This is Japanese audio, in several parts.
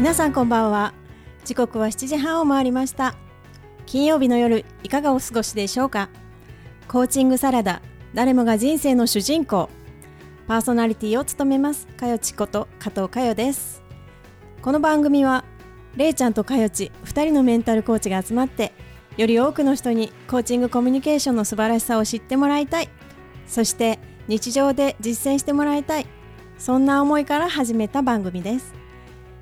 皆さんこんばんは。時刻は7時半を回りました。金曜日の夜、いかがお過ごしでしょうか。コーチングサラダ、誰もが人生の主人公、パーソナリティを務めますかよちこと加藤かよです。この番組はれいちゃんとかよち2人のメンタルコーチが集まって、より多くの人にコーチングコミュニケーションの素晴らしさを知ってもらいたい、そして日常で実践してもらいたい、そんな思いから始めた番組です。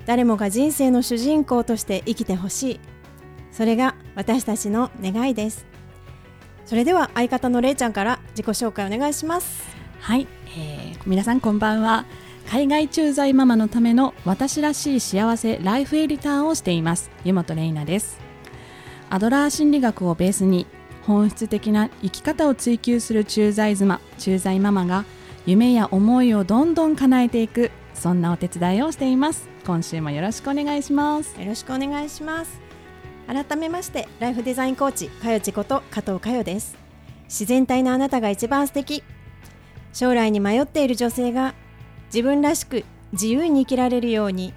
誰もが人生の主人公として生きてほしい、それが私たちの願いです。それでは相方のれいちゃんから自己紹介お願いします。はい、皆さんこんばんは。海外駐在ママのための私らしい幸せライフエディターをしています湯本玲奈です。アドラー心理学をベースに本質的な生き方を追求する駐在妻、駐在ママが夢や思いをどんどん叶えていく、そんなお手伝いをしています。今週もよろしくお願いします。よろしくお願いします。改めまして、ライフデザインコーチかよちこと加藤かよです。自然体のあなたが一番素敵。将来に迷っている女性が自分らしく自由に生きられるように、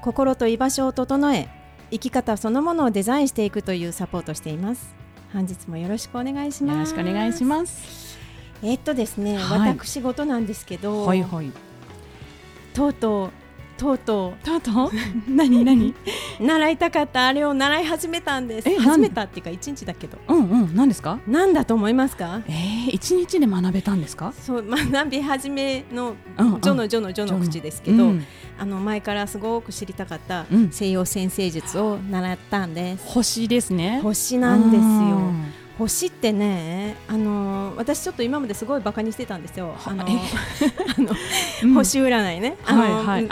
心と居場所を整え、生き方そのものをデザインしていくというサポートしています。本日もよろしくお願いします。よろしくお願いします。ですね、はい、私事なんですけど、はいはい、とうとう何習いたかったあれを習い始めたんです。始めたっていうか1日だけど、何ですか。何だと思いますか。1日で学べたんですか。そう、学び始めのジョの口ですけど、前からすごく知りたかった西洋占星術を習ったんです。星ですね。星なんですよ。星ってね、私ちょっと今まですごいバカにしてたんですよ。星占いね、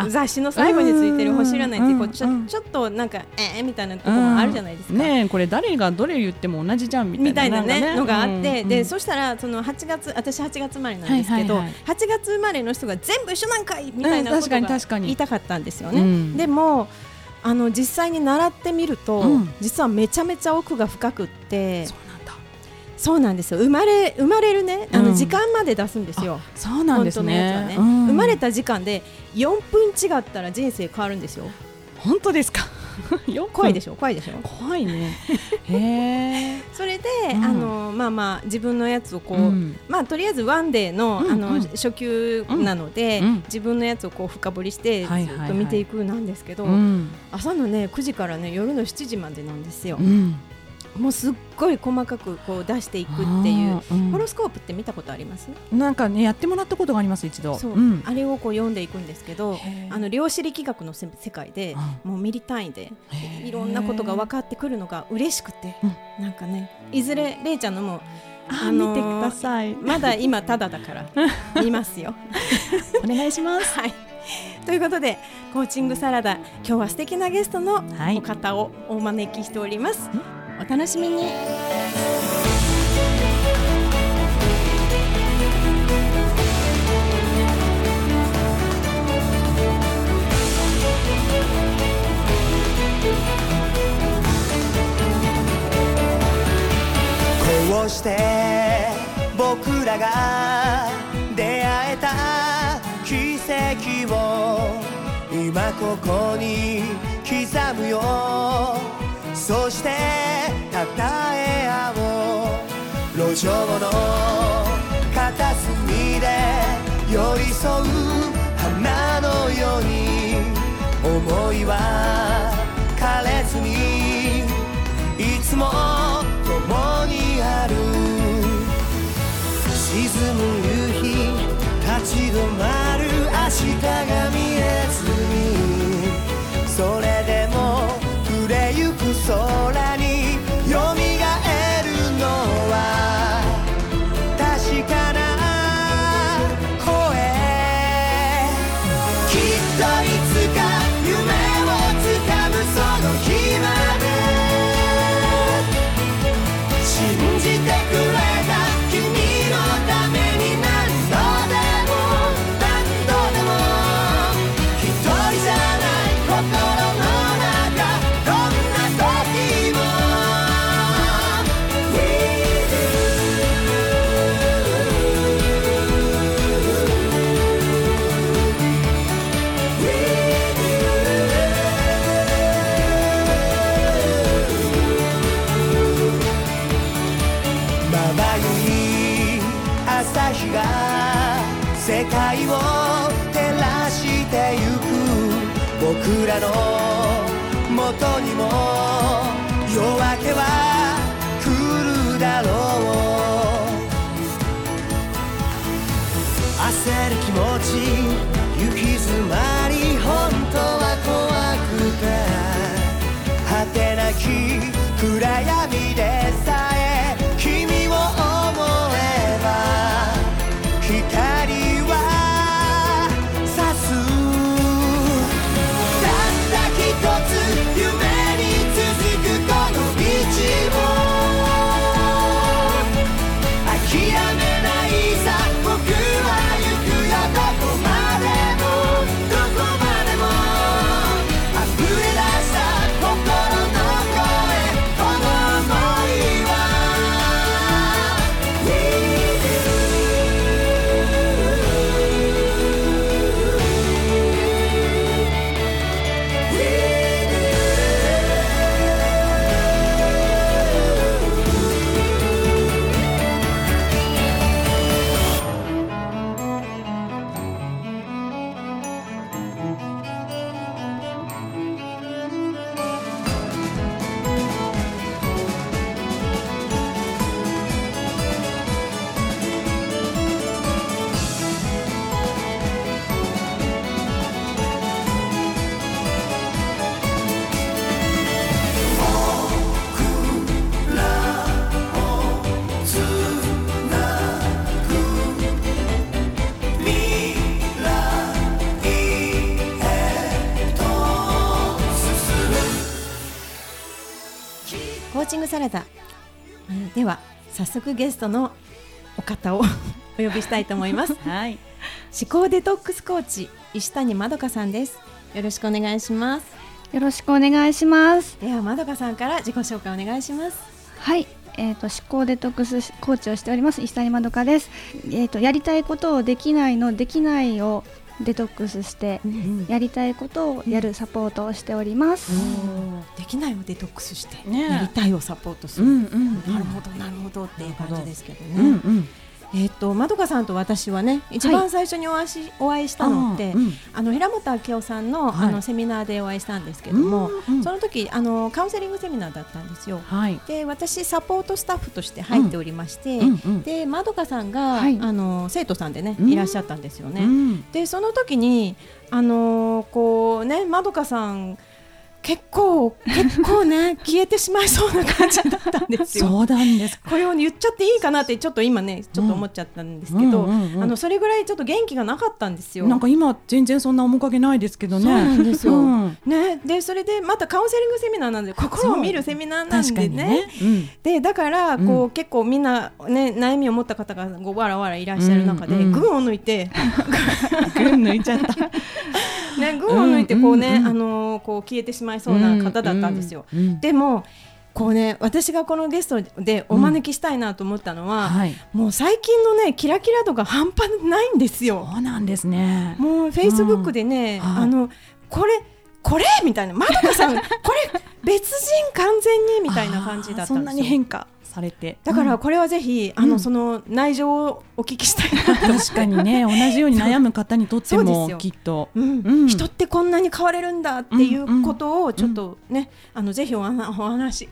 雑誌の最後についてる星占いってこうちょっとなんかみたいなところもあるじゃないですか。ねえ、これ誰がどれ言っても同じじゃんみたいなねのがあって、でそしたらその8月、私8月生まれなんですけど、8月生まれの人が全部一緒なんかいみたいなことが言いたかったんですよね。でも実際に習ってみると、実はめちゃめちゃ奥が深くって。そうなんですよ。生まれるね、時間まで出すんですよ。そうなんですね。本当のやつはね、生まれた時間で4分違ったら人生変わるんですよ。本当ですか。怖いでしょ。怖いね。それで、自分のやつをこう、とりあえずワンデーの初級なので、自分のやつをこう深掘りしてずっと見ていくなんですけど、朝のね9時からね夜の7時までなんですよ。もうすっごい細かくこう出していくっていう、ホロスコープって見たことあります？なんかね、やってもらったことがあります、一度。そう、あれをこう読んでいくんですけど、量子力学の世界でもうミリ単位でいろんなことが分かってくるのが嬉しくて、なんかね、いずれれいちゃんのも見てください。まだ今ただだから見ますよ。お願いします。はい、ということでコーチングサラダ、今日は素敵なゲストのお方をお招きしております。お楽しみに。こうして僕らが出会えた奇跡を今ここに刻むよ。そしてたたえ合おう。路上の片隅で寄り添う花のように、思いは枯れずにいつも共にある。沈む夕日、立ち止まる明日が見えずに、それでも揺れゆく空に蘇るのは確かな声。きっといつか夢をつかむその日まで、かゆい朝日が世界を照らしてゆく。僕らの元にも夜明けは来るだろう。焦る気持ち行き詰まり、本当は怖くて果てなき暗闇でさえ君を思えば光は差す。たった一つ夢に続くこの道を諦めないさ。僕は行くよ、どこまでもどこまでも溢れ出した心のされた。では早速ゲストのお方をお呼びしたいと思います、はい、思考デトックスコーチ石谷まどかさんです。よろしくお願いします。よろしくお願いします。ではまどかさんから自己紹介お願いします。はい、思考デトックスコーチをしております石谷まどかです。やりたいことをできないのできないをデトックスして、やりたいことをやるサポートをしております、できないをデトックスして、やりたいをサポートする、なるほどなるほどっていう感じですけどね、まどかさんと私はね一番最初にお会いしたのって平本明夫さん の、はい、あのセミナーでお会いしたんですけども、その時カウンセリングセミナーだったんですよ、はい、で私サポートスタッフとして入っておりまして、でまどかさんが、はい、生徒さんでねいらっしゃったんですよね、でその時にこうねまどかさん結構ね消えてしまいそうな感じだったんですよ。そうなんですか。これを言っちゃっていいかなってちょっと今ねちょっと思っちゃったんですけど、それぐらいちょっと元気がなかったんですよ。なんか今全然そんな面影ないですけどね。そうなんですよ、ね、でそれでまたカウンセリングセミナーなんで心を見るセミナーなんで ね、でだからこう、結構みんな、ね、悩みを持った方がこうわらわらいらっしゃる中で、群を抜いて群抜いちゃったね、群を抜いてこうね、こう消えてしまいそうな方だったんですよ、でもこうね私がこのゲストでお招きしたいなと思ったのは、もう最近のねキラキラ度が半端ないんですよ。そうなんですね。もう Facebook でね、これみたいな、まどかさんこれ別人完全にみたいな感じだったんですよ。そんなに変化されて、だからこれはぜひ、その内情をお聞きしたいなと思って。確かにね同じように悩む方にとってもきっと、人ってこんなに変われるんだっていうことをちょっとね、ぜひお話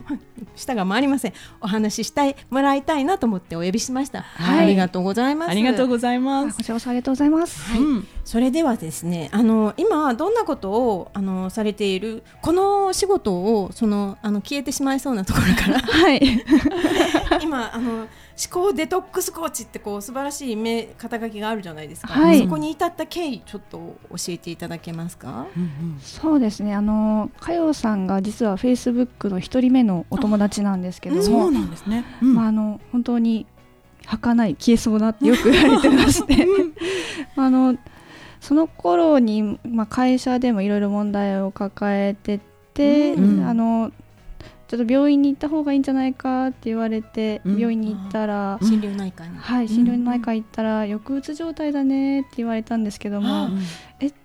したが回りませんお話ししたいもらいたいなと思ってお呼びしました、はい、ありがとうございます。ありがとうございます。ご視聴ありがとうございます。それではですね、今どんなことをされているこの仕事を消えてしまいそうなところからはい今思考デトックスコーチってこう素晴らしい肩書きがあるじゃないですか、そこに至った経緯ちょっと教えていただけますか。そうですね、佳代さんが実は Facebook の一人目のお友達なんですけども、そうなんですね、本当に儚い消えそうなってよく言われてましてその頃に、会社でもいろいろ問題を抱えてて、ちょっと病院に行った方がいいんじゃないかって言われて、病院に行ったら心療内科に、心療内科行ったら抑うつ状態だねって言われたんですけども、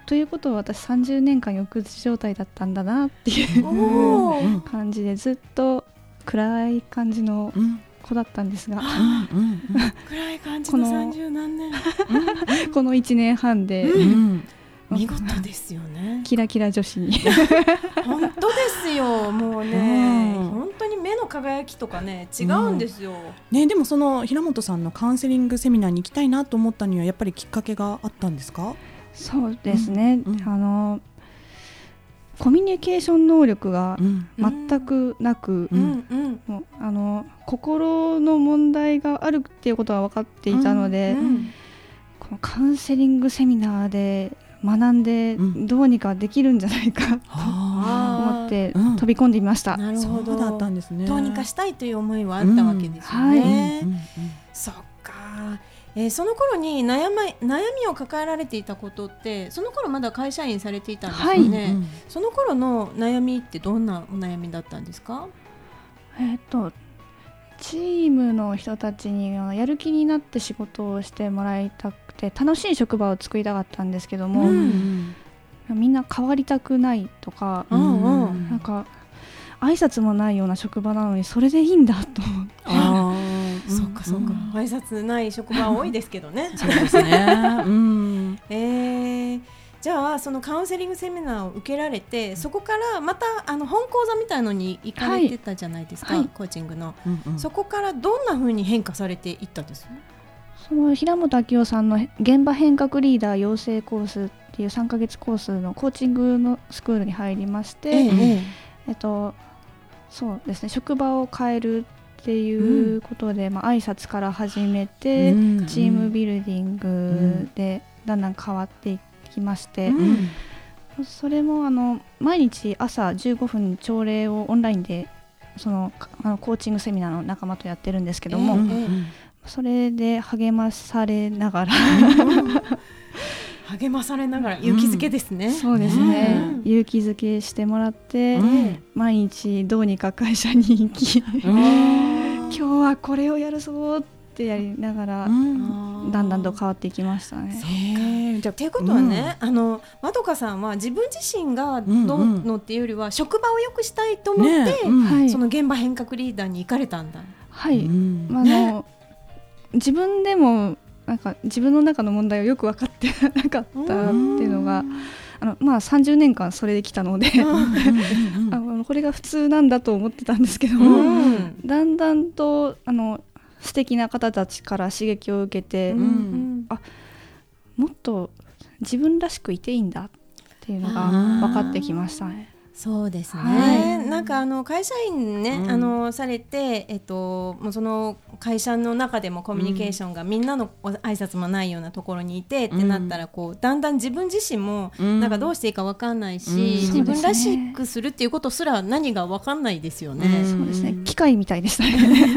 ということは私30年間抑うつ状態だったんだなっていう感じでずっと暗い感じの子だったんですが、暗い感じの30何年この1年半で、見事ですよね。キラキラ女子に本当ですよ。もうね、本当に目の輝きとかね違うんですよ、ね。でもその平本さんのカウンセリングセミナーに行きたいなと思ったにはやっぱりきっかけがあったんですか？そうですね、コミュニケーション能力が全くなく、もう心の問題があるっていうことは分かっていたので、このカウンセリングセミナーで学んでどうにかできるんじゃないか、と思って飛び込んでみました。なるほど。そうだったんですね。どうにかしたいという思いはあったわけですよね。そっか。その頃に悩みを抱えられていたことって、その頃まだ会社員されていたんですよね、その頃の悩みってどんなお悩みだったんですか？チームの人たちにやる気になって仕事をしてもらいたくて、楽しい職場を作りたかったんですけども、みんな変わりたくないとか、なんか挨拶もないような職場なのにそれでいいんだと思って。そうかそうか、挨拶ない職場多いですけどねそうですね、じゃあそのカウンセリングセミナーを受けられて、そこからまた本講座みたいのに行かれてたじゃないですか、コーチングの、そこからどんな風に変化されていったんです？その平本明夫さんの現場変革リーダー養成コースっていう3ヶ月コースのコーチングのスクールに入りまして、そうですね、職場を変えるっていうことで、挨拶から始めて、チームビルディングでだんだん変わっていきまして、それも毎日朝15分朝礼をオンラインでそのコーチングセミナーの仲間とやってるんですけども、それで励まされながら励まされながら、勇気づけですね、そうですね、勇気づけしてもらって、毎日どうにか会社に行き今日はこれをやるぞってやりながら、だんだんと変わっていきましたね。じゃあっていうことはね、まどかさんは自分自身がどうのっていうよりは、職場を良くしたいと思って、その現場変革リーダーに行かれたんだ。自分でもなんか自分の中の問題をよく分かってなかったっていうのが、30年間それで来たのでこれが普通なんだと思ってたんですけども、だんだんと素敵な方たちから刺激を受けて、あ、もっと自分らしくいていいんだっていうのが分かってきましたね。そうですね、なんか会社員ね、されて、もうその会社の中でもコミュニケーションがみんなの挨拶もないようなところにいて、ってなったらこうだんだん自分自身もなんかどうしていいか分かんないし、自分らしくするっていうことすら何が分かんないですよね、そうですね、機械みたいでしたねそうだっ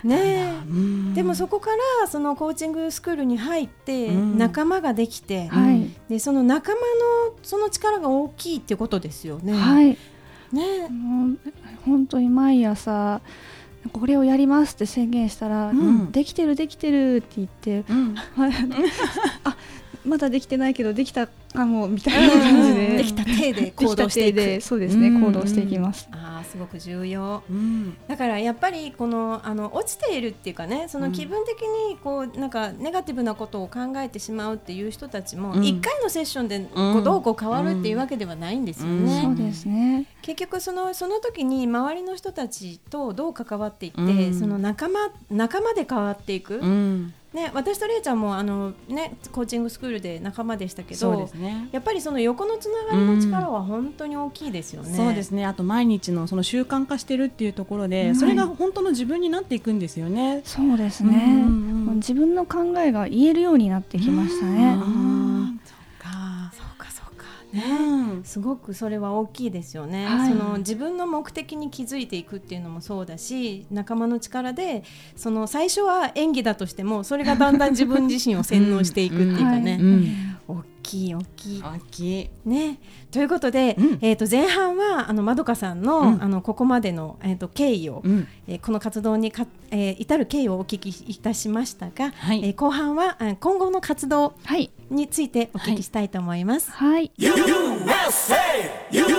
たね。でもそこからそのコーチングスクールに入って仲間ができて、でその仲間のその力が大きいってことですよね。本当に毎朝これをやりますって宣言したら、できてるできてるって言って、あ、まだできてないけどできたかもみたいな感じで、できた手で行動していく、そうですね、行動していきます。すごく重要、だからやっぱりこの落ちているっていうかね、その気分的にこうなんかネガティブなことを考えてしまうっていう人たちも、1回のセッションでこうどうこう変わるっていうわけではないんですよね。そうですね、結局その時に周りの人たちとどう関わっていって、その仲間で変わっていく、ね、私とれいちゃんもコーチングスクールで仲間でしたけど、そうですね、やっぱりその横のつながりの力は本当に大きいですよね、そうですね。あと毎日のその習慣化してるっていうところで、それが本当の自分になっていくんですよね。そうですね、自分の考えが言えるようになってきましたね。すごくそれは大きいですよね、その自分の目的に気づいていくっていうのもそうだし、仲間の力でその最初は演技だとしても、それがだんだん自分自身を洗脳していくっていうかね、大きいね。ということで、前半はまどかさんの、ここまでの、経緯を、この活動に至る経緯をお聞きいたしましたが、後半は今後の活動についてお聞きしたいと思います。USA USA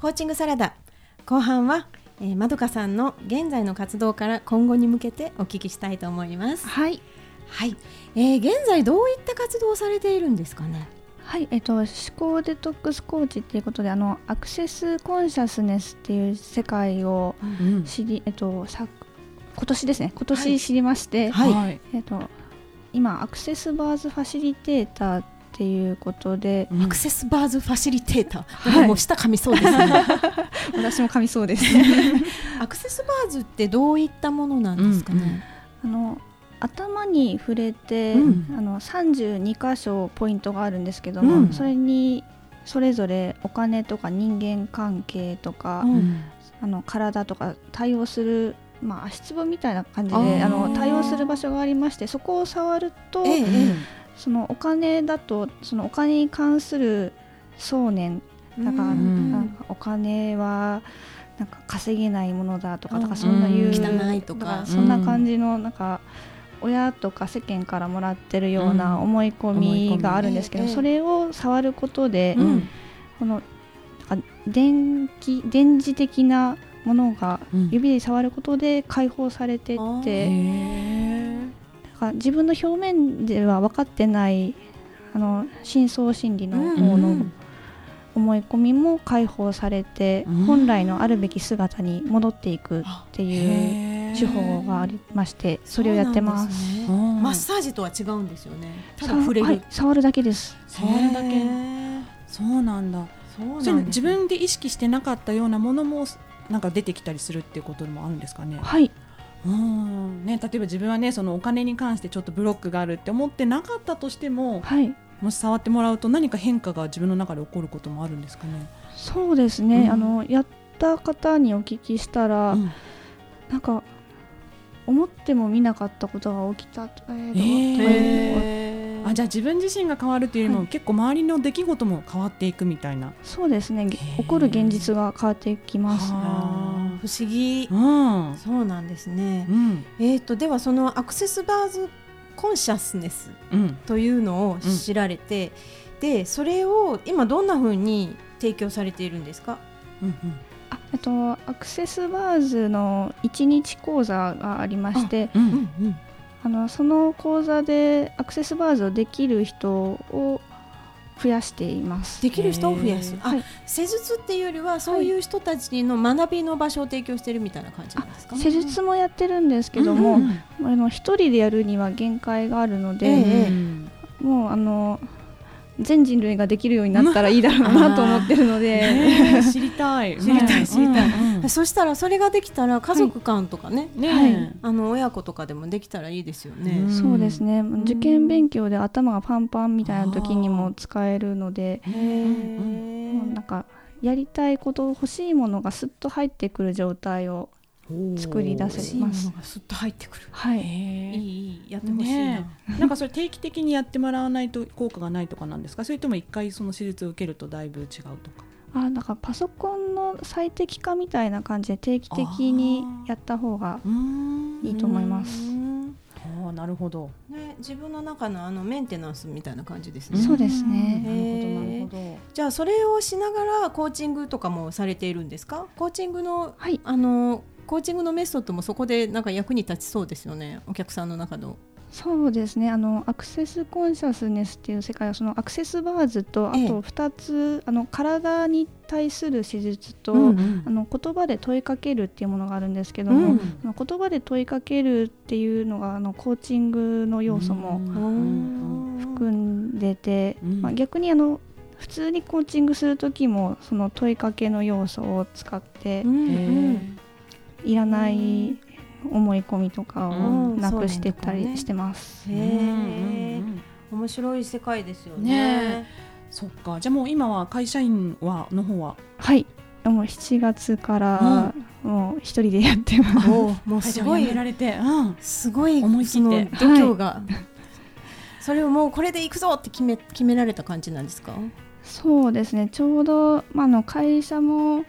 コーチングサラダ後半は、まどかさんの現在の活動から今後に向けてお聞きしたいと思います。はい、はい現在どういった活動をされているんですかね。はい、思考デトックスコーチっていうことでアクセスコンシャスネスっていう世界を知り、今年ですね、今年知りまして、はいはい今アクセスバーズファシリテーターっていうことで、うん、アクセスバーズファシリテーター、はい、もう舌噛みそうですね私も噛みそうですねアクセスバーズってどういったものなんですかね、うんうん、頭に触れて、うん、32箇所ポイントがあるんですけども、うん、それぞれお金とか人間関係とか、うん、体とか対応する、まあ、足つぼみたいな感じで対応する場所がありまして、そこを触ると、ええ、そのお金だとそのお金に関する想念だから、うん、なんかお金はなんか稼げないものだとか、うん、そんな言う、汚いとかそんな感じのなんか、うん親とか世間からもらってるような思い込みがあるんですけど、うん、それを触ることで、うん、この電磁的なものが指で触ることで解放されてって、うん、だから自分の表面では分かってない深層心理の方の思い込みも解放されて、うん、本来のあるべき姿に戻っていくっていう手法がありまして、それをやってま す、ね、マッサージとは違うんですよね。ただ触れる、はい、触るだけです。触るだけ、そうなんだ。そうなん、ね、自分で意識してなかったようなものもなんか出てきたりするっていうこともあるんですかね。はい、うんね、例えば自分はねそのお金に関してちょっとブロックがあるって思ってなかったとしても、はい、もし触ってもらうと何か変化が自分の中で起こることもあるんですかね。そうですね、うん、やった方にお聞きしたら、うん、なんか思っても見なかったことが起きたと、じゃあ自分自身が変わるというよりも、はい、結構周りの出来事も変わっていくみたいな。そうですね、起こる現実が変わっていきます。不思議、うん、そうなんですね、うんではそのアクセスバーズコンシャスネスというのを知られて、うん、でそれを今どんな風に提供されているんですか。うんうん、アクセスバーズの1日講座がありまして、うんうんうん、その講座でアクセスバーズをできる人を増やしています。できる人を増やす、はい、施術っていうよりはそういう人たちの学びの場所を提供してるみたいな感じなんですか、ね、施術もやってるんですけども、うんうん、一人でやるには限界があるので、もう全人類ができるようになったらいいだろうなと思ってるので、知りたい知りたい知りたい、うんうん、そしたらそれができたら家族間とか ね、はい、親子とかでもできたらいいですよね、うん、そうですね、うん、受験勉強で頭がパンパンみたいな時にも使えるので、なんかやりたいこと欲しいものがスッと入ってくる状態を作り出せます。ものがスッと入ってくる、はい、いいやってほしいな、ね、なんかそれ定期的にやってもらわないと効果がないとかなんですか、それとも一回その手術を受けるとだいぶ違うとか。なんかパソコンの最適化みたいな感じで定期的にやった方がいいと思います。なるほど、ね、自分の中のメンテナンスみたいな感じですね。そうですね、なるほどなるほど。じゃあそれをしながらコーチングとかもされているんですか。コーチングの、はい、コーチングのメソッドもそこでなんか役に立ちそうですよね、お客さんの中の。そうですね、アクセスコンシャスネスっていう世界はそのアクセスバーズと、あと2つ、体に対する施術と、うんうん、言葉で問いかけるっていうものがあるんですけども、うん、言葉で問いかけるっていうのがコーチングの要素も含んでて、うんまあ、逆に普通にコーチングする時もその問いかけの要素を使って、うんいらない思い込みとかをなくしてたりしてます、面白い世界ですよ ね。そっか、じゃあもう今は会社員はの方ははいもう7月からもう一人でやってます。もうすごいやられて、うん、すごい思い切って度胸が、はい、それをもうこれで行くぞって決められた感じなんですか。そうですね、ちょうど、まあ、会社も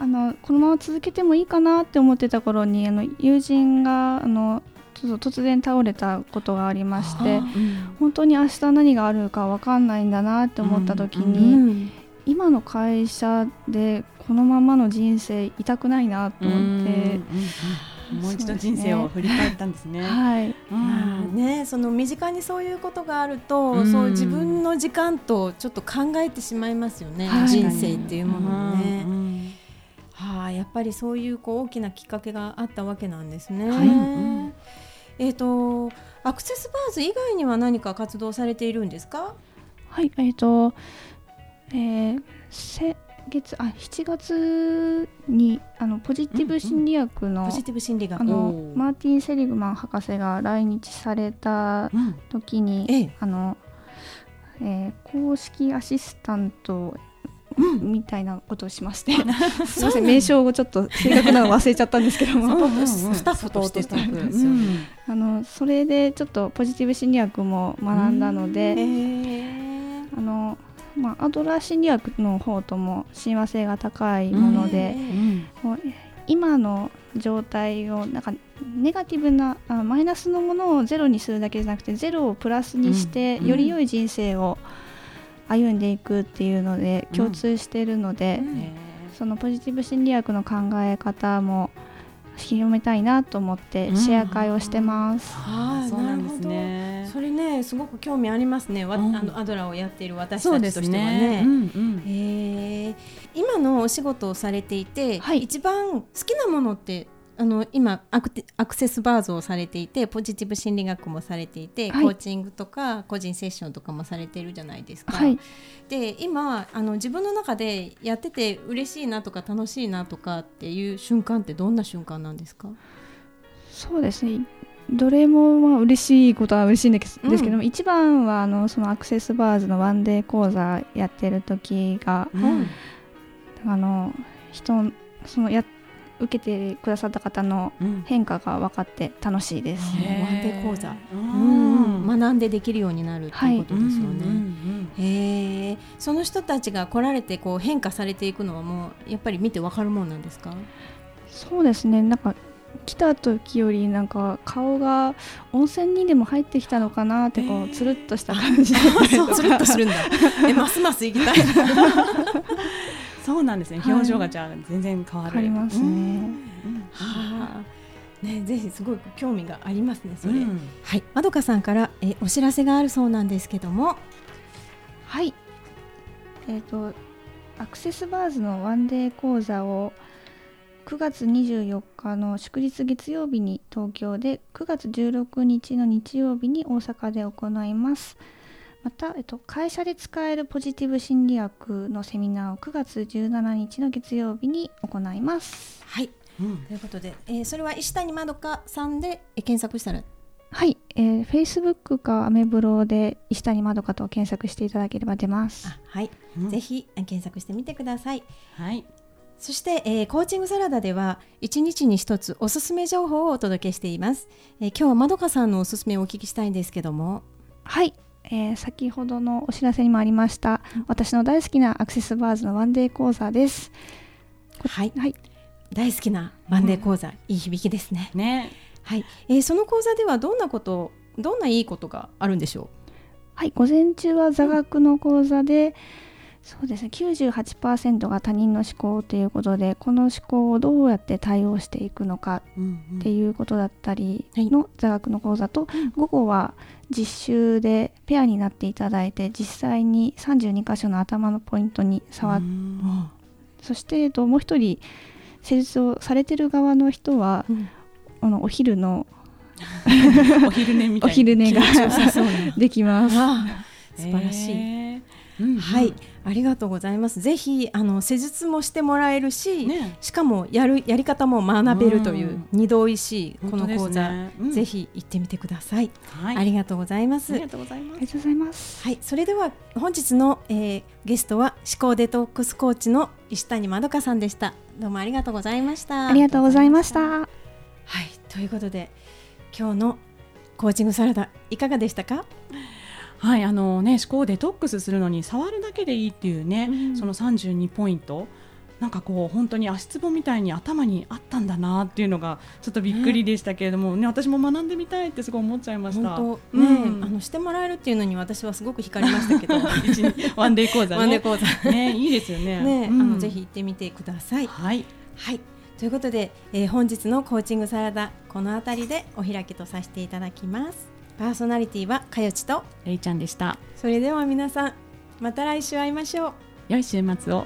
このまま続けてもいいかなって思ってた頃に友人がちょっと突然倒れたことがありまして、うん、本当に明日何があるか分かんないんだなって思った時に、うんうん、今の会社でこのままの人生いたくないなと思ってもう一度人生を振り返ったんですね。はい。うん、ね、その身近にそういうことがあると、そう自分の時間とちょっと考えてしまいますよね、はい、人生っていうものをね、やっぱりそういう、大きなきっかけがあったわけなんですね、はい。アクセスバーズ以外には何か活動されているんですか？はい、7月にポジティブ心理学のマーティン・セリグマン博士が来日された時に、公式アシスタントみたいなことをしまして、すみません、名称をちょっと正確なの忘れちゃったんですけどもスタッフとしてたんですよ、それでちょっとポジティブ心理学も学んだので、アドラー心理学の方とも親和性が高いもので、今の状態をネガティブなマイナスのものをゼロにするだけじゃなくて、ゼロをプラスにしてより良い人生を歩んでいくっていうので共通しているので、そのポジティブ心理学の考え方も広めたいなと思ってシェア会をしてます、そうなんですね。それね、すごく興味ありますね、アドラーをやっている私たちとしてはね、今のお仕事をされていて、一番好きなものって、今アクセスバーズをされていて、ポジティブ心理学もされていて、コーチングとか個人セッションとかもされているじゃないですか、で今自分の中でやってて嬉しいなとか楽しいなとかっていう瞬間ってどんな瞬間なんですか？そうですね、どれも嬉しいことは嬉しいんですけども、一番はそのアクセスバーズのワンデー講座やってる時が、受けてくださった方の変化が分かって楽しいです。ワンデー講座、学んでできるようになるということですよね、その人たちが来られて変化されていくのはもうやっぱり見て分かるもんなんですか？そうですね、来た時より顔が温泉にでも入ってきたのかなってつるっとした感じでつるっとするんだますます行きたいそうなんですね、表情がじゃあ全然変わる、変わりますね、ね、ぜひすごい興味がありますね、それ、まどかさんからお知らせがあるそうなんですけども。はい、アクセスバーズのワンデー講座を9月24日の祝日月曜日に東京で、9月16日の日曜日に大阪で行います。また、会社で使えるポジティブ心理学のセミナーを9月17日の月曜日に行います。はい、ということで、それは石谷まどかさんで検索したら、はい、Facebook かアメブロで石谷まどかと検索していただければ出ます。はい、ぜひ検索してみてください。はい。そして、コーチングサラダでは1日に1つおすすめ情報をお届けしています、今日はまどかさんのおすすめをお聞きしたいんですけども。はい、先ほどのお知らせにもありました、私の大好きなアクセスバーズのワンデー講座です。大好きなワンデー講座、いい響きですね、その講座ではどんないいことがあるんでしょう？はい、午前中は座学の講座で、そうですね、98% が他人の思考ということで、この思考をどうやって対応していくのかっていうことだったりの座学の講座と、午後は実習でペアになっていただいて、実際に32箇所の頭のポイントに触って、そしてもう一人施術をされてる側の人は、お昼のお昼寝みたいなお昼寝ができます。素晴らしい、はい、ありがとうございます。ぜひ施術もしてもらえるし、しかもやり方も学べるという二度おいしいこの講座、ぜひ行ってみてください、ありがとうございます。それでは本日の、ゲストは思考デトックスコーチの石谷まどかさんでした。どうもありがとうございました。ありがとうございました。はい、ということで今日のコーチングサラダいかがでしたか？はい、思考をデトックスするのに触るだけでいいっていうね、その32ポイントなんかこう本当に足つぼみたいに頭にあったんだなっていうのがちょっとびっくりでしたけれども、ね、私も学んでみたいってすごい思っちゃいました。本当、ね、うん、してもらえるっていうのに私はすごく惹かれましたけどワンデー講座 ね、 ワンデー講座ね、いいですよ ね、 ね、うん、ぜひ行ってみてください。はい、はい、ということで、本日のコーチングサラダこのあたりでお開きとさせていただきます。パーソナリティはかよちとれいちゃんでした。それでは皆さんまた来週会いましょう。良い週末を。